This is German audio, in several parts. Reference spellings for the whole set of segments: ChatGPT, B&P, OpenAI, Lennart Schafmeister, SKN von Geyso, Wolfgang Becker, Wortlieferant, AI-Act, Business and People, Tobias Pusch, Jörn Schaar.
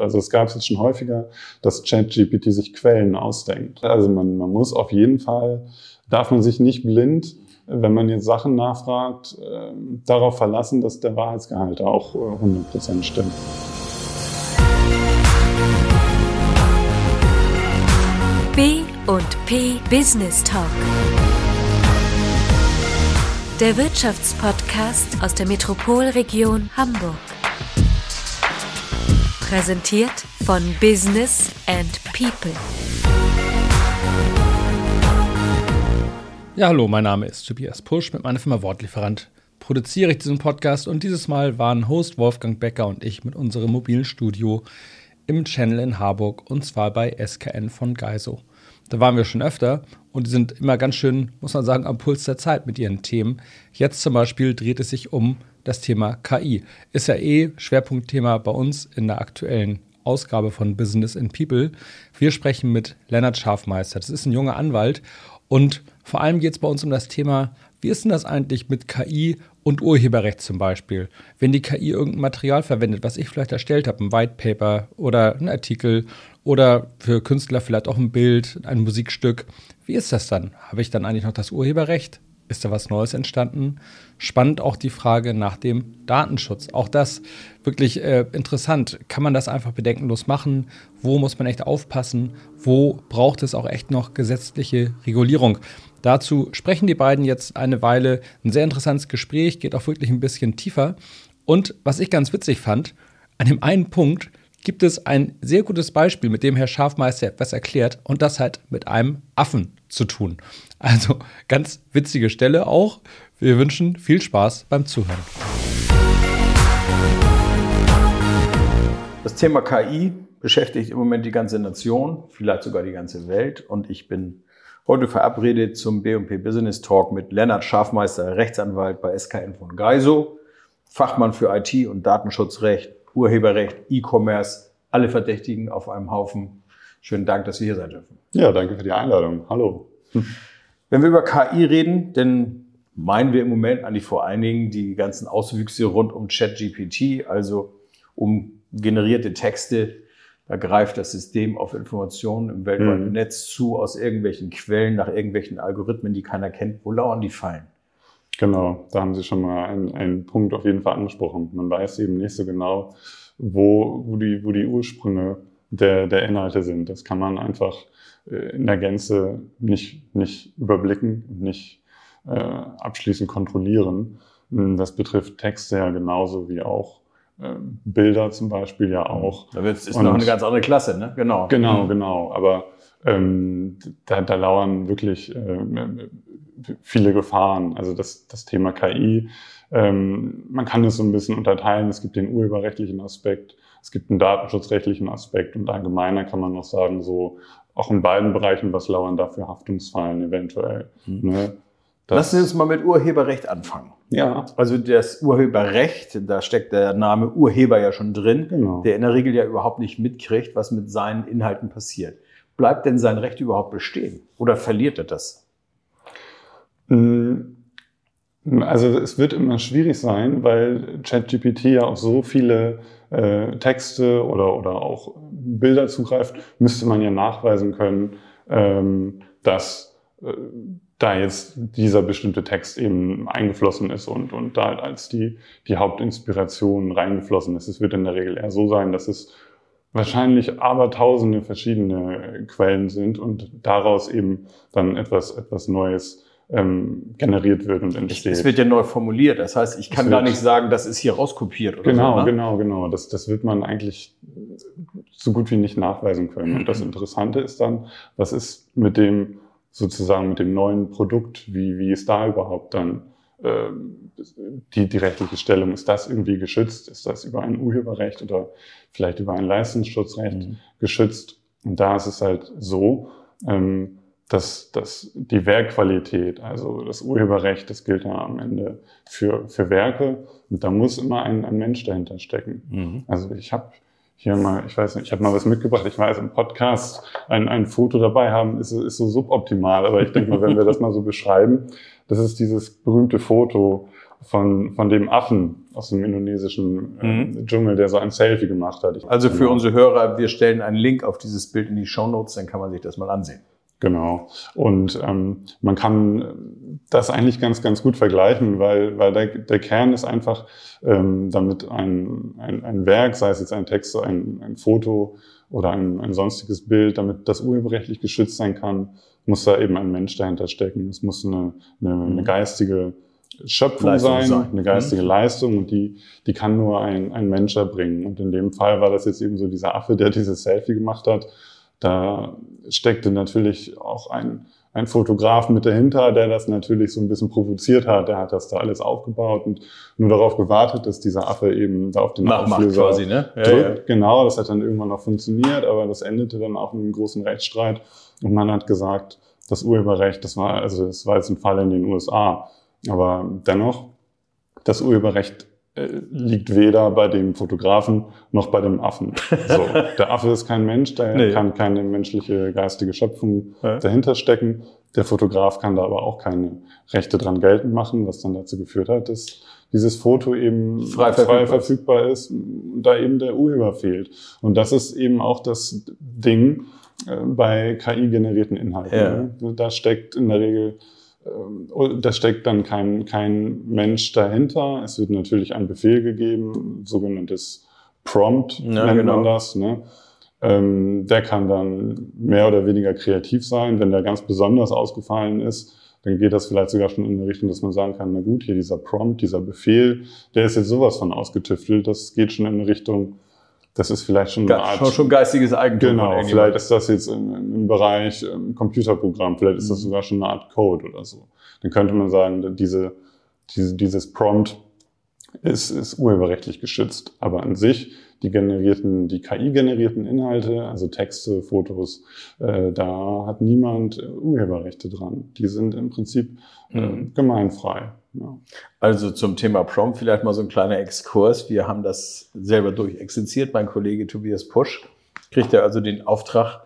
ausdenkt. Also es gab es jetzt schon häufiger, dass ChatGPT sich Quellen ausdenkt. Also man muss auf jeden Fall, darf man sich nicht blind, wenn man jetzt Sachen nachfragt, darauf verlassen, dass der Wahrheitsgehalt auch 100% stimmt. B&P Business Talk. Der Wirtschaftspodcast aus der Metropolregion Hamburg. Präsentiert von Business and People. Ja, hallo, mein Name ist Tobias Pusch. Mit meiner Firma Wortlieferant produziere ich diesen Podcast. Und dieses Mal waren Host Wolfgang Becker und ich mit unserem mobilen Studio im Channel in Harburg, und zwar bei SKN von Geyso. Da waren wir schon öfter und die sind immer ganz schön, muss man sagen, am Puls der Zeit mit ihren Themen. Jetzt zum Beispiel dreht es sich um das Thema KI. Ist ja Schwerpunktthema bei uns in der aktuellen Ausgabe von Business and People. Wir sprechen mit Lennart Schafmeister. Das ist ein junger Anwalt und vor allem geht es bei uns um das Thema, wie ist denn das eigentlich mit KI und Urheberrecht zum Beispiel? Wenn die KI irgendein Material verwendet, was ich vielleicht erstellt habe, ein White Paper oder ein Artikel oder für Künstler vielleicht auch ein Bild, ein Musikstück, wie ist das dann? Habe ich dann eigentlich noch das Urheberrecht? Ist da was Neues entstanden? Spannend auch die Frage nach dem Datenschutz. Auch das wirklich interessant. Kann man das einfach bedenkenlos machen? Wo muss man echt aufpassen? Wo braucht es auch echt noch gesetzliche Regulierung? Dazu sprechen die beiden jetzt eine Weile. Ein sehr interessantes Gespräch, geht auch wirklich ein bisschen tiefer. Und was ich ganz witzig fand, an dem einen Punkt gibt es ein sehr gutes Beispiel, mit dem Herr Schafmeister etwas erklärt und das hat mit einem Affen zu tun. Also ganz witzige Stelle auch. Wir wünschen viel Spaß beim Zuhören. Das Thema KI beschäftigt im Moment die ganze Nation, vielleicht sogar die ganze Welt. Und ich bin heute verabredet zum B&P Business Talk mit Lennart Schafmeister, Rechtsanwalt bei SKN von Geyso, Fachmann für IT- und Datenschutzrecht, Urheberrecht, E-Commerce, alle Verdächtigen auf einem Haufen. Schönen Dank, dass Sie hier sein dürfen. Ja, danke für die Einladung. Hallo. Wenn wir über KI reden, dann meinen wir im Moment eigentlich vor allen Dingen die ganzen Auswüchse rund um ChatGPT, also um generierte Texte. Da greift das System auf Informationen im weltweiten Netz zu, aus irgendwelchen Quellen, nach irgendwelchen Algorithmen, die keiner kennt. Wo lauern die Fallen? Genau, da haben Sie schon mal einen Punkt auf jeden Fall angesprochen. Man weiß eben nicht so genau, wo die Ursprünge der Inhalte sind. Das kann man einfach in der Gänze nicht überblicken, nicht abschließend kontrollieren. Das betrifft Texte ja genauso wie auch Bilder zum Beispiel ja auch. Da ist noch eine ganz andere Klasse, ne? Genau. Genau. Aber da lauern wirklich viele Gefahren. Also das Thema KI, man kann es so ein bisschen unterteilen. Es gibt den urheberrechtlichen Aspekt, es gibt einen datenschutzrechtlichen Aspekt und allgemeiner kann man noch sagen, so auch in beiden Bereichen, was lauern da für Haftungsfallen eventuell. Ne? Lassen Sie uns mal mit Urheberrecht anfangen. Ja. Also das Urheberrecht, da steckt der Name Urheber ja schon drin, genau, der in der Regel ja überhaupt nicht mitkriegt, was mit seinen Inhalten passiert. Bleibt denn sein Recht überhaupt bestehen oder verliert er das? Also es wird immer schwierig sein, weil ChatGPT ja auf so viele Texte oder auch Bilder zugreift, müsste man ja nachweisen können, dass da jetzt dieser bestimmte Text eben eingeflossen ist und da als die Hauptinspiration reingeflossen ist. Es wird in der Regel eher so sein, dass es wahrscheinlich abertausende verschiedene Quellen sind und daraus eben dann etwas Neues generiert wird und entsteht. Es wird ja neu formuliert, das heißt, ich kann gar nicht sagen, das ist hier rauskopiert oder so. Genau. Das wird man eigentlich so gut wie nicht nachweisen können. Und das Interessante ist dann, was ist mit dem sozusagen mit dem neuen Produkt, wie ist da überhaupt dann die rechtliche Stellung? Ist das irgendwie geschützt? Ist das über ein Urheberrecht oder vielleicht über ein Leistungsschutzrecht geschützt? Und da ist es halt so, dass die Werkqualität, also das Urheberrecht, das gilt ja am Ende für Werke. Und da muss immer ein Mensch dahinter stecken. Also ich habe hier mal, ich weiß nicht, ich habe mal was mitgebracht. Ich weiß, im Podcast ein Foto dabei haben, ist so suboptimal. Aber ich denke mal, wenn wir das mal so beschreiben, das ist dieses berühmte Foto von dem Affen aus dem indonesischen Dschungel, der so ein Selfie gemacht hat. Also für unsere Hörer, wir stellen einen Link auf dieses Bild in die Shownotes, dann kann man sich das mal ansehen. Genau. Und man kann das eigentlich ganz gut vergleichen, weil der Kern ist einfach, damit ein Werk, sei es jetzt ein Text, ein Foto oder ein sonstiges Bild, damit das urheberrechtlich geschützt sein kann, muss da eben ein Mensch dahinter stecken. Es muss eine geistige Schöpfung sein, eine geistige Leistung, und die kann nur ein Mensch erbringen. Und in dem Fall war das jetzt eben so dieser Affe, der dieses Selfie gemacht hat. Da steckte natürlich auch ein Fotograf mit dahinter, der das natürlich so ein bisschen provoziert hat. Der hat das da alles aufgebaut und nur darauf gewartet, dass dieser Affe eben da auf den Auslöser quasi, ne? Ja, drückt. Ja. Genau, das hat dann irgendwann noch funktioniert, aber das endete dann auch in einem großen Rechtsstreit. Und man hat gesagt, das Urheberrecht, das war jetzt ein Fall in den USA. Aber dennoch, das Urheberrecht liegt weder bei dem Fotografen noch bei dem Affen. So, der Affe ist kein Mensch, der kann keine menschliche geistige Schöpfung dahinter stecken. Der Fotograf kann da aber auch keine Rechte dran geltend machen, was dann dazu geführt hat, dass dieses Foto eben frei verfügbar ist, da eben der Urheber fehlt. Und das ist eben auch das Ding bei KI-generierten Inhalten. Ja. Da steckt in der Regel... Da steckt dann kein Mensch dahinter. Es wird natürlich ein Befehl gegeben, sogenanntes Prompt nennt man das. Ne? Der kann dann mehr oder weniger kreativ sein. Wenn der ganz besonders ausgefallen ist, dann geht das vielleicht sogar schon in die Richtung, dass man sagen kann, na gut, hier dieser Prompt, dieser Befehl, der ist jetzt sowas von ausgetüftelt. Das geht schon in eine Richtung, das ist vielleicht schon eine Art... Schon geistiges Eigentum. Genau, vielleicht ist das jetzt im Bereich Computerprogramm, vielleicht ist das sogar schon eine Art Code oder so. Dann könnte man sagen, dieses Prompt ist urheberrechtlich geschützt. Aber an sich, die KI-generierten Inhalte, also Texte, Fotos, da hat niemand Urheberrechte dran. Die sind im Prinzip gemeinfrei. Ja. Also zum Thema Prompt vielleicht mal so ein kleiner Exkurs. Wir haben das selber durchexerziert. Mein Kollege Tobias Pusch kriegt ja also den Auftrag,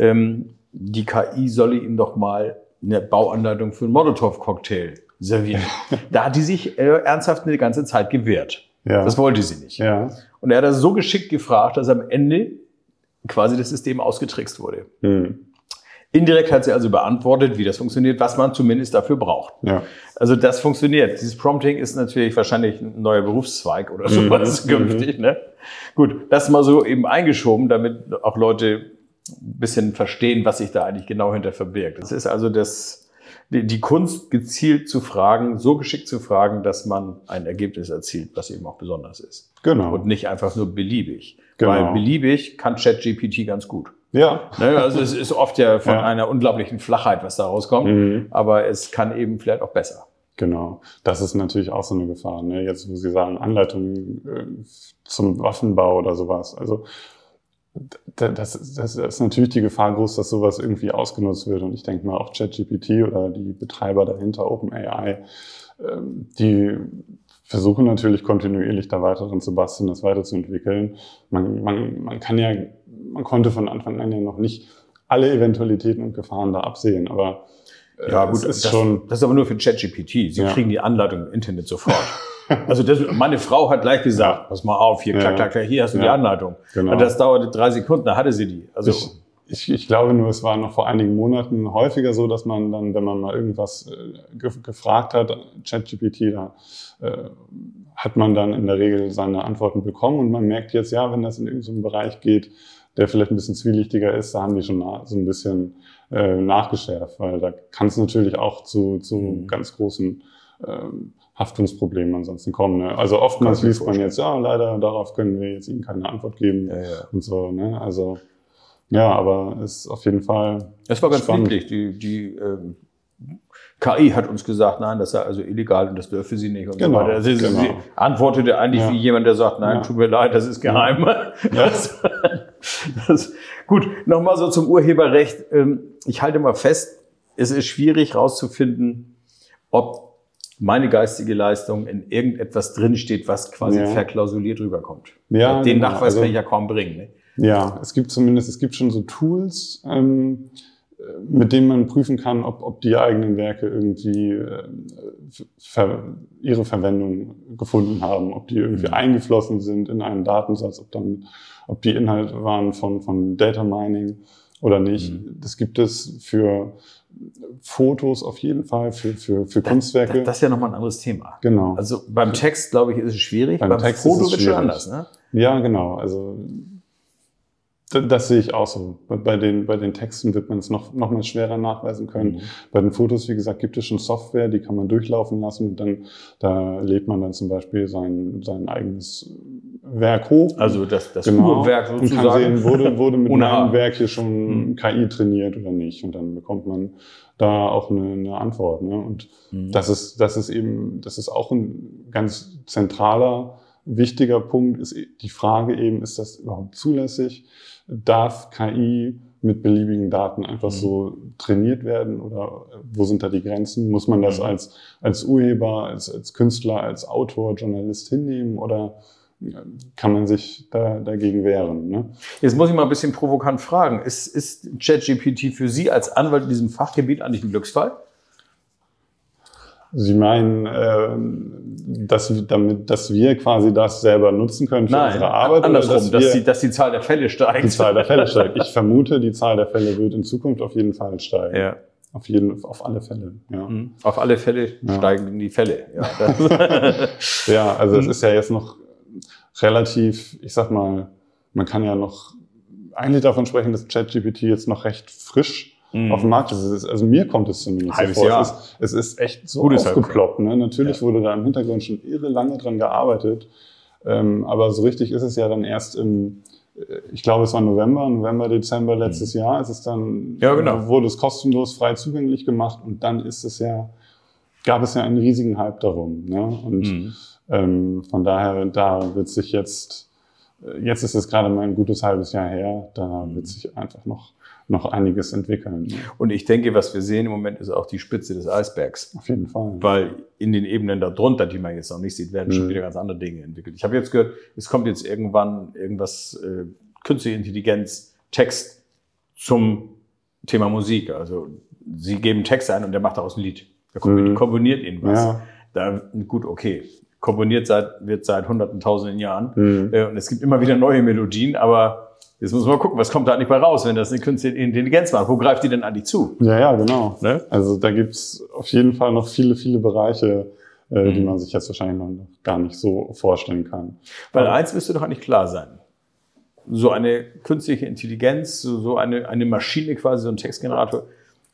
die KI solle ihm doch mal eine Bauanleitung für einen Molotow-Cocktail servieren. Da hat die sich ernsthaft eine ganze Zeit gewehrt. Ja. Das wollte sie nicht. Ja. Und er hat das so geschickt gefragt, dass am Ende quasi das System ausgetrickst wurde. Mhm. Indirekt hat sie also beantwortet, wie das funktioniert, was man zumindest dafür braucht. Ja. Also das funktioniert. Dieses Prompting ist natürlich wahrscheinlich ein neuer Berufszweig oder sowas künftig. Ne? Gut, das mal so eben eingeschoben, damit auch Leute ein bisschen verstehen, was sich da eigentlich genau hinter verbirgt. Das ist also die Kunst, gezielt zu fragen, so geschickt zu fragen, dass man ein Ergebnis erzielt, was eben auch besonders ist. Genau. Und nicht einfach nur beliebig. Genau. Weil beliebig kann ChatGPT ganz gut. Ja. Also es ist oft ja von einer unglaublichen Flachheit, was da rauskommt, aber es kann eben vielleicht auch besser. Genau, das ist natürlich auch so eine Gefahr. Ne? Jetzt, wo Sie sagen, Anleitungen zum Waffenbau oder sowas. Also das ist natürlich die Gefahr groß, dass sowas irgendwie ausgenutzt wird. Und ich denke mal, auch ChatGPT oder die Betreiber dahinter, OpenAI, die versuchen natürlich kontinuierlich da weiter drin zu basteln, das weiterzuentwickeln. Man konnte von Anfang an ja noch nicht alle Eventualitäten und Gefahren da absehen, aber ja, gut, das ist aber nur für ChatGPT. Sie kriegen die Anleitung im Internet sofort. Also meine Frau hat gleich gesagt, pass mal auf, hier, klack, hier hast du die Anleitung. Genau. Und das dauerte 3 Sekunden, da hatte sie die. Also ich glaube nur, es war noch vor einigen Monaten häufiger so, dass man dann, wenn man mal irgendwas gefragt hat, ChatGPT, da hat man dann in der Regel seine Antworten bekommen, und man merkt jetzt, ja, wenn das in irgendeinem Bereich geht, der vielleicht ein bisschen zwielichtiger ist, da haben die schon so ein bisschen nachgeschärft, weil da kann es natürlich auch zu ganz großen Haftungsproblemen ansonsten kommen. Ne? Also oftmals liest man jetzt, ja, leider, darauf können wir jetzt Ihnen keine Antwort geben und so. Ne? Also ja, aber es ist auf jeden Fall. Es war ganz friedlich. Die KI hat uns gesagt, nein, das sei also illegal und das dürfe sie nicht und so weiter. Also sie antwortete eigentlich wie jemand, der sagt, nein, tut mir leid, das ist geheim. Ja. Gut, nochmal so zum Urheberrecht. Ich halte mal fest, es ist schwierig herauszufinden, ob meine geistige Leistung in irgendetwas drinsteht, was quasi verklausuliert rüberkommt. Ja, den Nachweis kann ich ja kaum bringen. Ne? Ja, es gibt schon so Tools, mit denen man prüfen kann, ob die eigenen Werke irgendwie ihre Verwendung gefunden haben, ob die irgendwie eingeflossen sind in einen Datensatz, ob die Inhalte waren von Data Mining oder nicht. Mhm. Das gibt es für Fotos auf jeden Fall, für Kunstwerke. Das ist ja nochmal ein anderes Thema. Genau. Also beim Text, glaube ich, ist es schwierig, beim Foto wird es schon anders, ne? Ja, genau. Also das sehe ich auch so. Bei den Texten wird man es noch mal schwerer nachweisen können. Mhm. Bei den Fotos, wie gesagt, gibt es schon Software, die kann man durchlaufen lassen. Und da lädt man dann zum Beispiel sein eigenes Werk hoch. Also das Urwerk sozusagen. Und kann sehen, wurde mit meinem Werk hier schon KI trainiert oder nicht. Und dann bekommt man da auch eine Antwort, ne? Und das ist auch ein ganz zentraler, wichtiger Punkt ist die Frage eben, ist das überhaupt zulässig? Darf KI mit beliebigen Daten einfach so trainiert werden? Oder wo sind da die Grenzen? Muss man das als Urheber, als Künstler, als Autor, Journalist hinnehmen? Oder kann man sich dagegen wehren, ne? Jetzt muss ich mal ein bisschen provokant fragen. Ist ChatGPT für Sie als Anwalt in diesem Fachgebiet eigentlich ein Glücksfall? Sie meinen, dass wir quasi das selber nutzen können für unsere Arbeit? Andersrum, dass die Zahl der Fälle steigt. Die Zahl der Fälle steigt. Ich vermute, die Zahl der Fälle wird in Zukunft auf jeden Fall steigen. Ja. Auf alle Fälle, ja. Auf alle Fälle steigen die Fälle, ja. Ja, also es ist ja jetzt noch relativ, ich sag mal, man kann ja noch eigentlich davon sprechen, dass ChatGPT jetzt noch recht frisch auf dem Markt ist. Also mir kommt es zumindest vor. Ja. Es ist echt so aufgeploppt, ne? Natürlich wurde da im Hintergrund schon irre lange dran gearbeitet. Aber so richtig ist es ja dann erst im, ich glaube, es war November, Dezember letztes Jahr, ist es dann, wurde es kostenlos frei zugänglich gemacht und dann ist es ja, gab es ja einen riesigen Hype darum, ne? Und von daher, da wird sich jetzt ist es gerade mal ein gutes halbes Jahr her, da wird sich einfach noch einiges entwickeln. Und ich denke, was wir sehen im Moment, ist auch die Spitze des Eisbergs. Auf jeden Fall. Weil in den Ebenen darunter, die man jetzt noch nicht sieht, werden schon wieder ganz andere Dinge entwickelt. Ich habe jetzt gehört, es kommt jetzt irgendwann irgendwas, künstliche Intelligenz, Text zum Thema Musik. Also Sie geben Text ein und der macht daraus ein Lied. Der komponiert Ihnen was. Ja. Komponiert wird seit hunderten, tausenden Jahren. Und es gibt immer wieder neue Melodien, aber jetzt muss man mal gucken, was kommt da eigentlich bei raus, wenn das eine künstliche Intelligenz macht? Wo greift die denn eigentlich zu? Ja, genau. Ne? Also da gibt's auf jeden Fall noch viele, viele Bereiche, die man sich jetzt wahrscheinlich noch gar nicht so vorstellen kann. Weil eins müsste doch eigentlich klar sein. So eine künstliche Intelligenz, so eine Maschine quasi, so ein Textgenerator,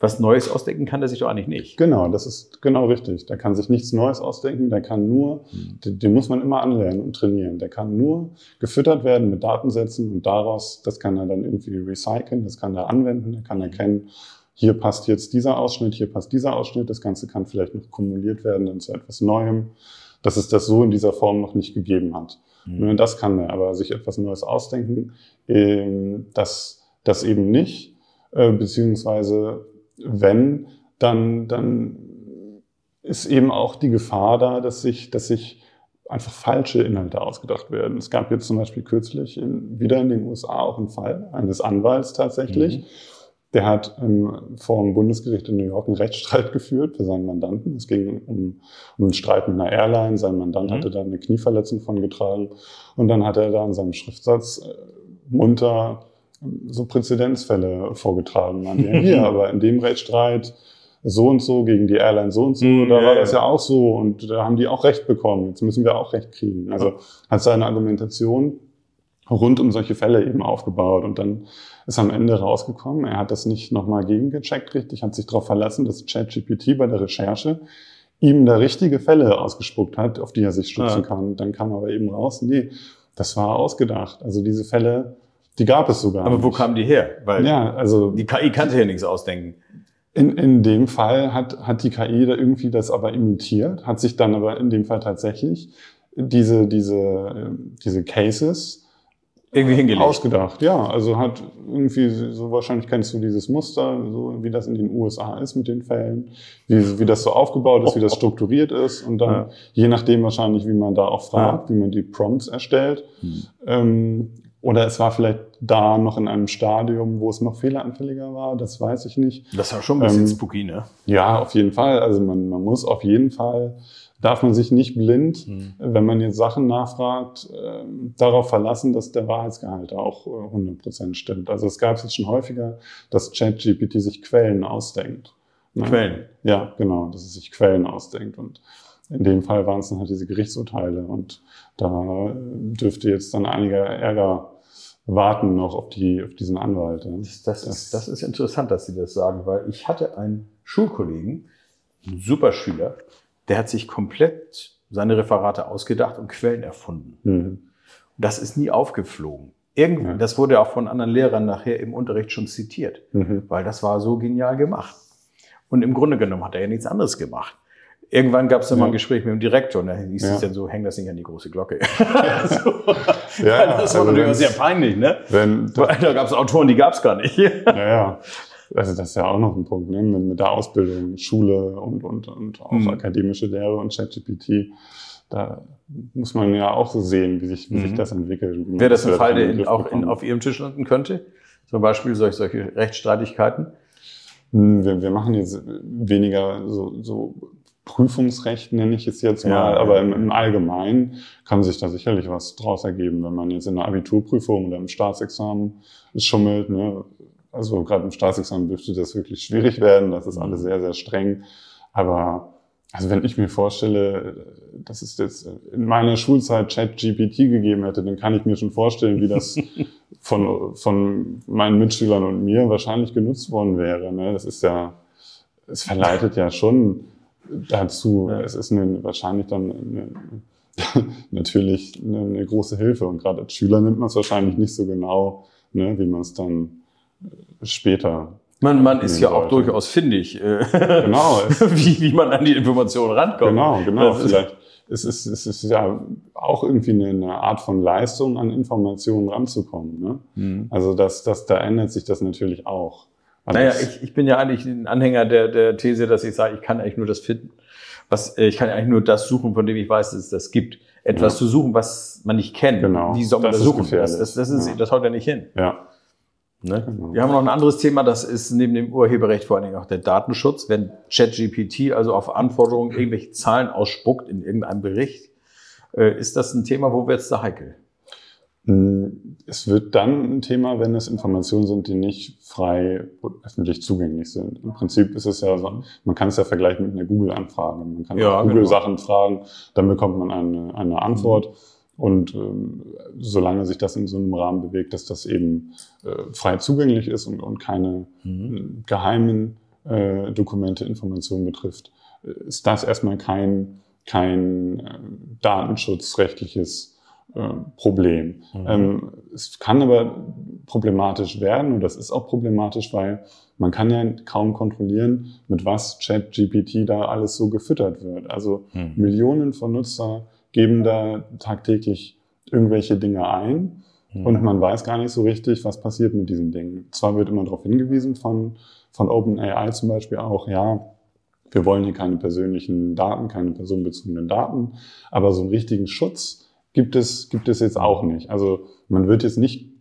was Neues ausdenken kann, der sich doch eigentlich nicht. Genau, das ist genau richtig. Der kann sich nichts Neues ausdenken, der kann nur, den muss man immer anlernen und trainieren. Der kann nur gefüttert werden mit Datensätzen und daraus, das kann er dann irgendwie recyceln, das kann er anwenden, der kann erkennen, hier passt jetzt dieser Ausschnitt, hier passt dieser Ausschnitt, das Ganze kann vielleicht noch kumuliert werden dann zu etwas Neuem, dass es das so in dieser Form noch nicht gegeben hat. Nur das kann er, aber sich etwas Neues ausdenken, das eben nicht, beziehungsweise wenn, dann ist eben auch die Gefahr da, dass sich einfach falsche Inhalte ausgedacht werden. Es gab jetzt zum Beispiel kürzlich wieder in den USA auch einen Fall eines Anwalts tatsächlich. Der hat vor dem Bundesgericht in New York einen Rechtsstreit geführt für seinen Mandanten. Es ging um einen Streit mit einer Airline. Sein Mandant hatte da eine Knieverletzung von getragen. Und dann hat er da in seinem Schriftsatz munter so Präzedenzfälle vorgetragen. Man ja hier, aber in dem Rechtsstreit so und so gegen die Airline so und so, da war das ja auch so und da haben die auch Recht bekommen. Jetzt müssen wir auch Recht kriegen. Also hat seine Argumentation rund um solche Fälle eben aufgebaut und dann ist am Ende rausgekommen, er hat das nicht nochmal gegengecheckt richtig, hat sich darauf verlassen, dass ChatGPT bei der Recherche ihm da richtige Fälle ausgespuckt hat, auf die er sich stützen kann. Dann kam aber eben raus, nee, das war ausgedacht. Also diese Fälle, die gab es sogar. Aber wo kamen die her? Weil die KI kann sich ja nichts ausdenken. In dem Fall hat die KI da irgendwie das aber imitiert, hat sich dann aber in dem Fall tatsächlich diese Cases irgendwie hingelegt. Ausgedacht, ja. Also hat irgendwie, so wahrscheinlich kennst du dieses Muster, so wie das in den USA ist mit den Fällen, wie das so aufgebaut ist, wie das strukturiert ist und dann, je nachdem wahrscheinlich, wie man da auch fragt, wie man die Prompts erstellt, Oder es war vielleicht da noch in einem Stadium, wo es noch fehleranfälliger war, das weiß ich nicht. Das war schon ein bisschen spooky, ne? Ja, auf jeden Fall. Also man muss auf jeden Fall, darf man sich nicht blind, wenn man jetzt Sachen nachfragt, darauf verlassen, dass der Wahrheitsgehalt auch 100% stimmt. Also es gab es jetzt schon häufiger, dass ChatGPT sich Quellen ausdenkt. Ne? Quellen? Ja, genau, dass es sich Quellen ausdenkt. Und in dem Fall waren es dann halt diese Gerichtsurteile und da dürfte jetzt dann einiger Ärger warten noch auf diesen Anwalt. Das ist interessant, dass Sie das sagen, weil ich hatte einen Schulkollegen, einen Superschüler, der hat sich komplett seine Referate ausgedacht und Quellen erfunden. Mhm. Das ist nie aufgeflogen. Irgendwie, das wurde auch von anderen Lehrern nachher im Unterricht schon zitiert, weil das war so genial gemacht. Und im Grunde genommen hat er ja nichts anderes gemacht. Irgendwann gab es dann mal ein Gespräch mit dem Direktor und da hieß es dann so, häng das nicht an die große Glocke. Das war natürlich auch sehr peinlich, ne? Da gab es Autoren, die gab es gar nicht. Also das ist ja auch noch ein Punkt, ne? Mit der Ausbildung, Schule und auch akademische Lehre und ChatGPT. Da muss man ja auch so sehen, wie sich das entwickelt. Wäre das ein Fall, der auch auf Ihrem Tisch landen könnte? Zum Beispiel solche Rechtsstreitigkeiten? Wir machen jetzt weniger so Prüfungsrecht nenne ich es jetzt mal, aber im Allgemeinen kann sich da sicherlich was draus ergeben, wenn man jetzt in der Abiturprüfung oder im Staatsexamen schummelt. Ne? Also gerade im Staatsexamen dürfte das wirklich schwierig werden, das ist alles sehr, sehr streng. Aber also wenn ich mir vorstelle, dass es jetzt in meiner Schulzeit ChatGPT gegeben hätte, dann kann ich mir schon vorstellen, wie das von meinen Mitschülern und mir wahrscheinlich genutzt worden wäre. Ne? Das ist ja, es verleitet ja schon dazu. Ja. Es ist wahrscheinlich dann natürlich eine große Hilfe. Und gerade als Schüler nimmt man es wahrscheinlich nicht so genau, ne, wie man es dann später. Man ist ja auch durchaus findig, genau, wie man an die Informationen rankommt. Genau. Vielleicht es ist ja auch irgendwie eine Art von Leistung, an Informationen ranzukommen. Ne? Also da ändert sich das natürlich auch. Naja, ich bin ja eigentlich ein Anhänger der These, dass ich sage, ich kann eigentlich nur das finden, ich kann eigentlich nur das suchen, von dem ich weiß, dass es das gibt. Etwas zu suchen, was man nicht kennt. Genau. Wie soll man das suchen? Das haut ja nicht hin. Ja. Ne? Genau. Wir haben noch ein anderes Thema, das ist neben dem Urheberrecht vor allen Dingen auch der Datenschutz. Wenn ChatGPT also auf Anforderungen irgendwelche Zahlen ausspuckt in irgendeinem Bericht, ist das ein Thema, wo wird es da heikel? Es wird dann ein Thema, wenn es Informationen sind, die nicht frei öffentlich zugänglich sind. Im Prinzip ist es ja so, man kann es ja vergleichen mit einer Google-Anfrage. Man kann Google-Sachen fragen, dann bekommt man eine Antwort. Und solange sich das in so einem Rahmen bewegt, dass das eben frei zugänglich ist und keine geheimen Dokumente, Informationen betrifft, ist das erstmal kein datenschutzrechtliches Problem. Es kann aber problematisch werden und das ist auch problematisch, weil man kann ja kaum kontrollieren, mit was ChatGPT da alles so gefüttert wird. Also Millionen von Nutzer geben da tagtäglich irgendwelche Dinge ein und man weiß gar nicht so richtig, was passiert mit diesen Dingen. Zwar wird immer darauf hingewiesen von OpenAI zum Beispiel auch, ja, wir wollen hier keine persönlichen Daten, keine personenbezogenen Daten, aber so einen richtigen Schutz gibt es jetzt auch nicht. Also man wird jetzt nicht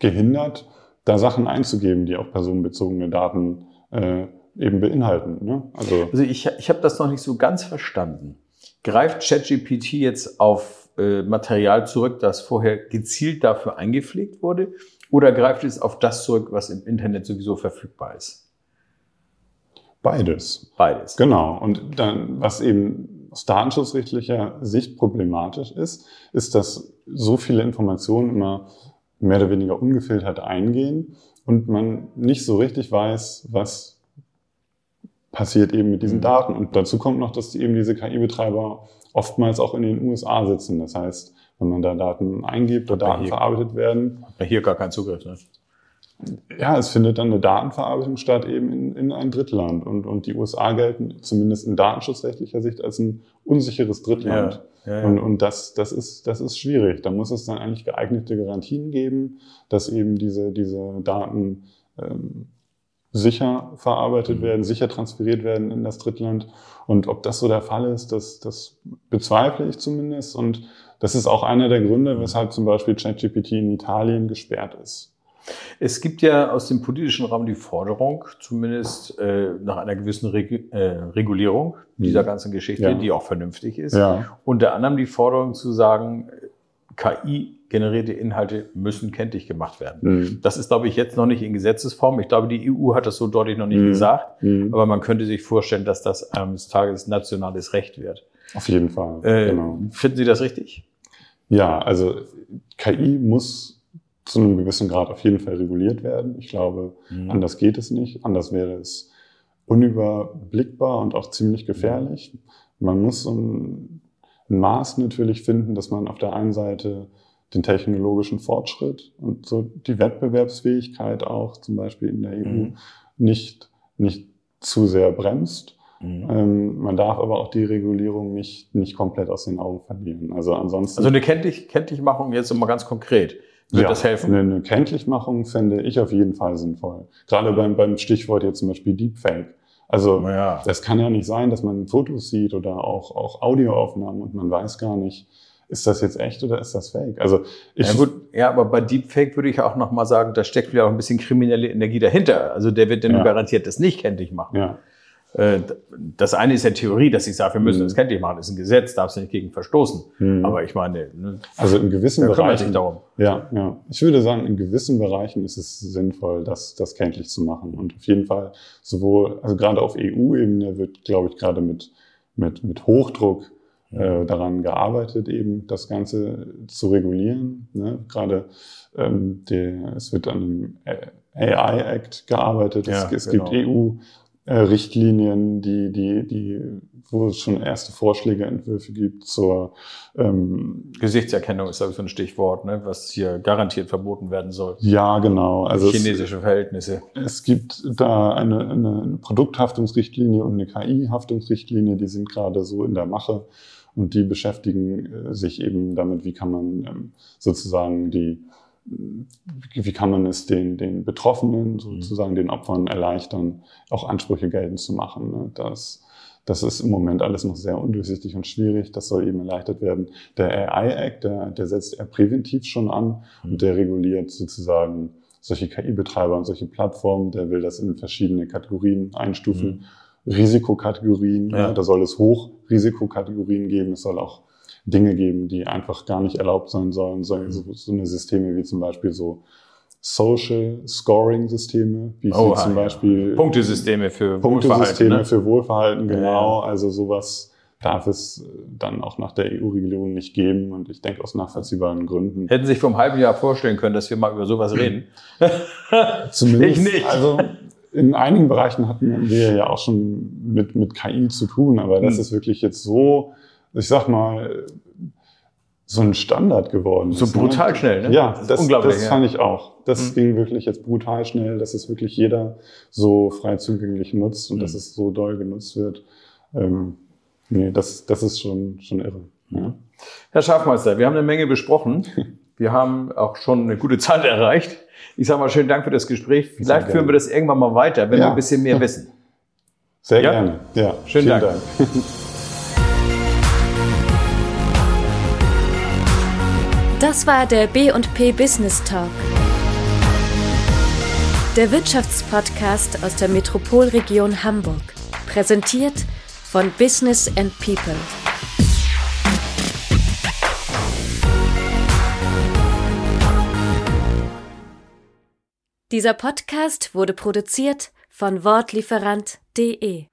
gehindert, da Sachen einzugeben, die auch personenbezogene Daten eben beinhalten. Ne? Also ich habe das noch nicht so ganz verstanden. Greift ChatGPT jetzt auf Material zurück, das vorher gezielt dafür eingepflegt wurde? Oder greift es auf das zurück, was im Internet sowieso verfügbar ist? Beides. Genau. Und dann, was eben aus datenschutzrechtlicher Sicht problematisch ist, ist, dass so viele Informationen immer mehr oder weniger ungefiltert eingehen und man nicht so richtig weiß, was passiert eben mit diesen Daten. Und dazu kommt noch, dass eben diese KI-Betreiber oftmals auch in den USA sitzen. Das heißt, wenn man da Daten eingibt oder Daten verarbeitet werden. Hat man hier gar keinen Zugriff, ne? Ja, es findet dann eine Datenverarbeitung statt eben in ein Drittland. Und die USA gelten zumindest in datenschutzrechtlicher Sicht als ein unsicheres Drittland. Ja. Und das ist schwierig. Da muss es dann eigentlich geeignete Garantien geben, dass eben diese Daten sicher verarbeitet werden, sicher transferiert werden in das Drittland. Und ob das so der Fall ist, das bezweifle ich zumindest. Und Das ist auch einer der Gründe, weshalb zum Beispiel ChatGPT in Italien gesperrt ist. Es gibt ja aus dem politischen Rahmen die Forderung, zumindest nach einer gewissen Regulierung dieser ganzen Geschichte, die auch vernünftig ist. Ja. Unter anderem die Forderung zu sagen, KI-generierte Inhalte müssen kenntlich gemacht werden. Mhm. Das ist, glaube ich, jetzt noch nicht in Gesetzesform. Ich glaube, die EU hat das so deutlich noch nicht gesagt. Mhm. Aber man könnte sich vorstellen, dass das eines Tages nationales Recht wird. Auf jeden Fall, genau. Finden Sie das richtig? Ja, also KI muss zu einem gewissen Grad auf jeden Fall reguliert werden. Ich glaube, anders geht es nicht. Anders wäre es unüberblickbar und auch ziemlich gefährlich. Man muss so ein Maß natürlich finden, dass man auf der einen Seite den technologischen Fortschritt und so die Wettbewerbsfähigkeit auch zum Beispiel in der EU nicht zu sehr bremst. Man darf aber auch die Regulierung nicht komplett aus den Augen verlieren. Also ansonsten. Also eine Kenntlichmachung jetzt mal ganz konkret. Wird das helfen? Eine Kenntlichmachung fände ich auf jeden Fall sinnvoll. Gerade beim Stichwort jetzt zum Beispiel Deepfake. Also das kann ja nicht sein, dass man Fotos sieht oder auch Audioaufnahmen und man weiß gar nicht, ist das jetzt echt oder ist das fake? Also ich aber bei Deepfake würde ich auch nochmal sagen, da steckt wieder auch ein bisschen kriminelle Energie dahinter. Also der wird dann garantiert das nicht kenntlich machen. Ja. Das eine ist ja Theorie, dass ich sage, wir müssen das kenntlich machen. Das ist ein Gesetz, darfst du nicht gegen verstoßen. Aber ich meine, also in gewissen Bereichen, ich würde sagen, in gewissen Bereichen ist es sinnvoll, das kenntlich zu machen. Und auf jeden Fall sowohl, also gerade auf EU-Ebene wird, glaube ich, gerade mit Hochdruck daran gearbeitet, eben das Ganze zu regulieren. Ne? Gerade es wird an dem AI-Act gearbeitet. Es gibt EU-Richtlinien, wo es schon erste Vorschläge, Entwürfe gibt zur Gesichtserkennung ist, glaube ich, so ein Stichwort, ne, was hier garantiert verboten werden soll. Ja, genau. Also chinesische Verhältnisse. Es gibt da eine Produkthaftungsrichtlinie und eine KI-Haftungsrichtlinie, die sind gerade so in der Mache und die beschäftigen sich eben damit, wie kann man sozusagen wie kann man es den Betroffenen, sozusagen den Opfern erleichtern, auch Ansprüche geltend zu machen. Das ist im Moment alles noch sehr undurchsichtig und schwierig. Das soll eben erleichtert werden. Der AI-Act, der setzt eher präventiv schon an und der reguliert sozusagen solche KI-Betreiber und solche Plattformen. Der will das in verschiedene Kategorien einstufen. Risikokategorien, da soll es Hochrisikokategorien geben. Es soll auch Dinge geben, die einfach gar nicht erlaubt sein sollen. So eine Systeme wie zum Beispiel so Social Scoring Systeme, wie zum Beispiel Punktesysteme für Wohlverhalten. Punktesysteme für Wohlverhalten, genau. Ja. Also sowas darf es dann auch nach der EU-Regelung nicht geben und ich denke aus nachvollziehbaren Gründen. Hätten Sie sich vor einem halben Jahr vorstellen können, dass wir mal über sowas reden? Zumindest. Ich nicht. Also in einigen Bereichen hatten wir ja auch schon mit KI zu tun, aber das ist wirklich jetzt so, ich sag mal, so ein Standard geworden. So brutal schnell, ne? Ja, das ist unglaublich. Das fand ich auch. Das ging wirklich jetzt brutal schnell, dass es wirklich jeder so frei zugänglich nutzt und dass es so doll genutzt wird. Das ist schon irre. Ja. Herr Schafmeister, wir haben eine Menge besprochen. Wir haben auch schon eine gute Zeit erreicht. Ich sage mal, schönen Dank für das Gespräch. Vielleicht führen wir das irgendwann mal weiter, wenn wir ein bisschen mehr wissen. Sehr gerne. Ja, schönen Dank. Das war der B&P Business Talk, der Wirtschaftspodcast aus der Metropolregion Hamburg, präsentiert von Business and People. Dieser Podcast wurde produziert von wortlieferant.de.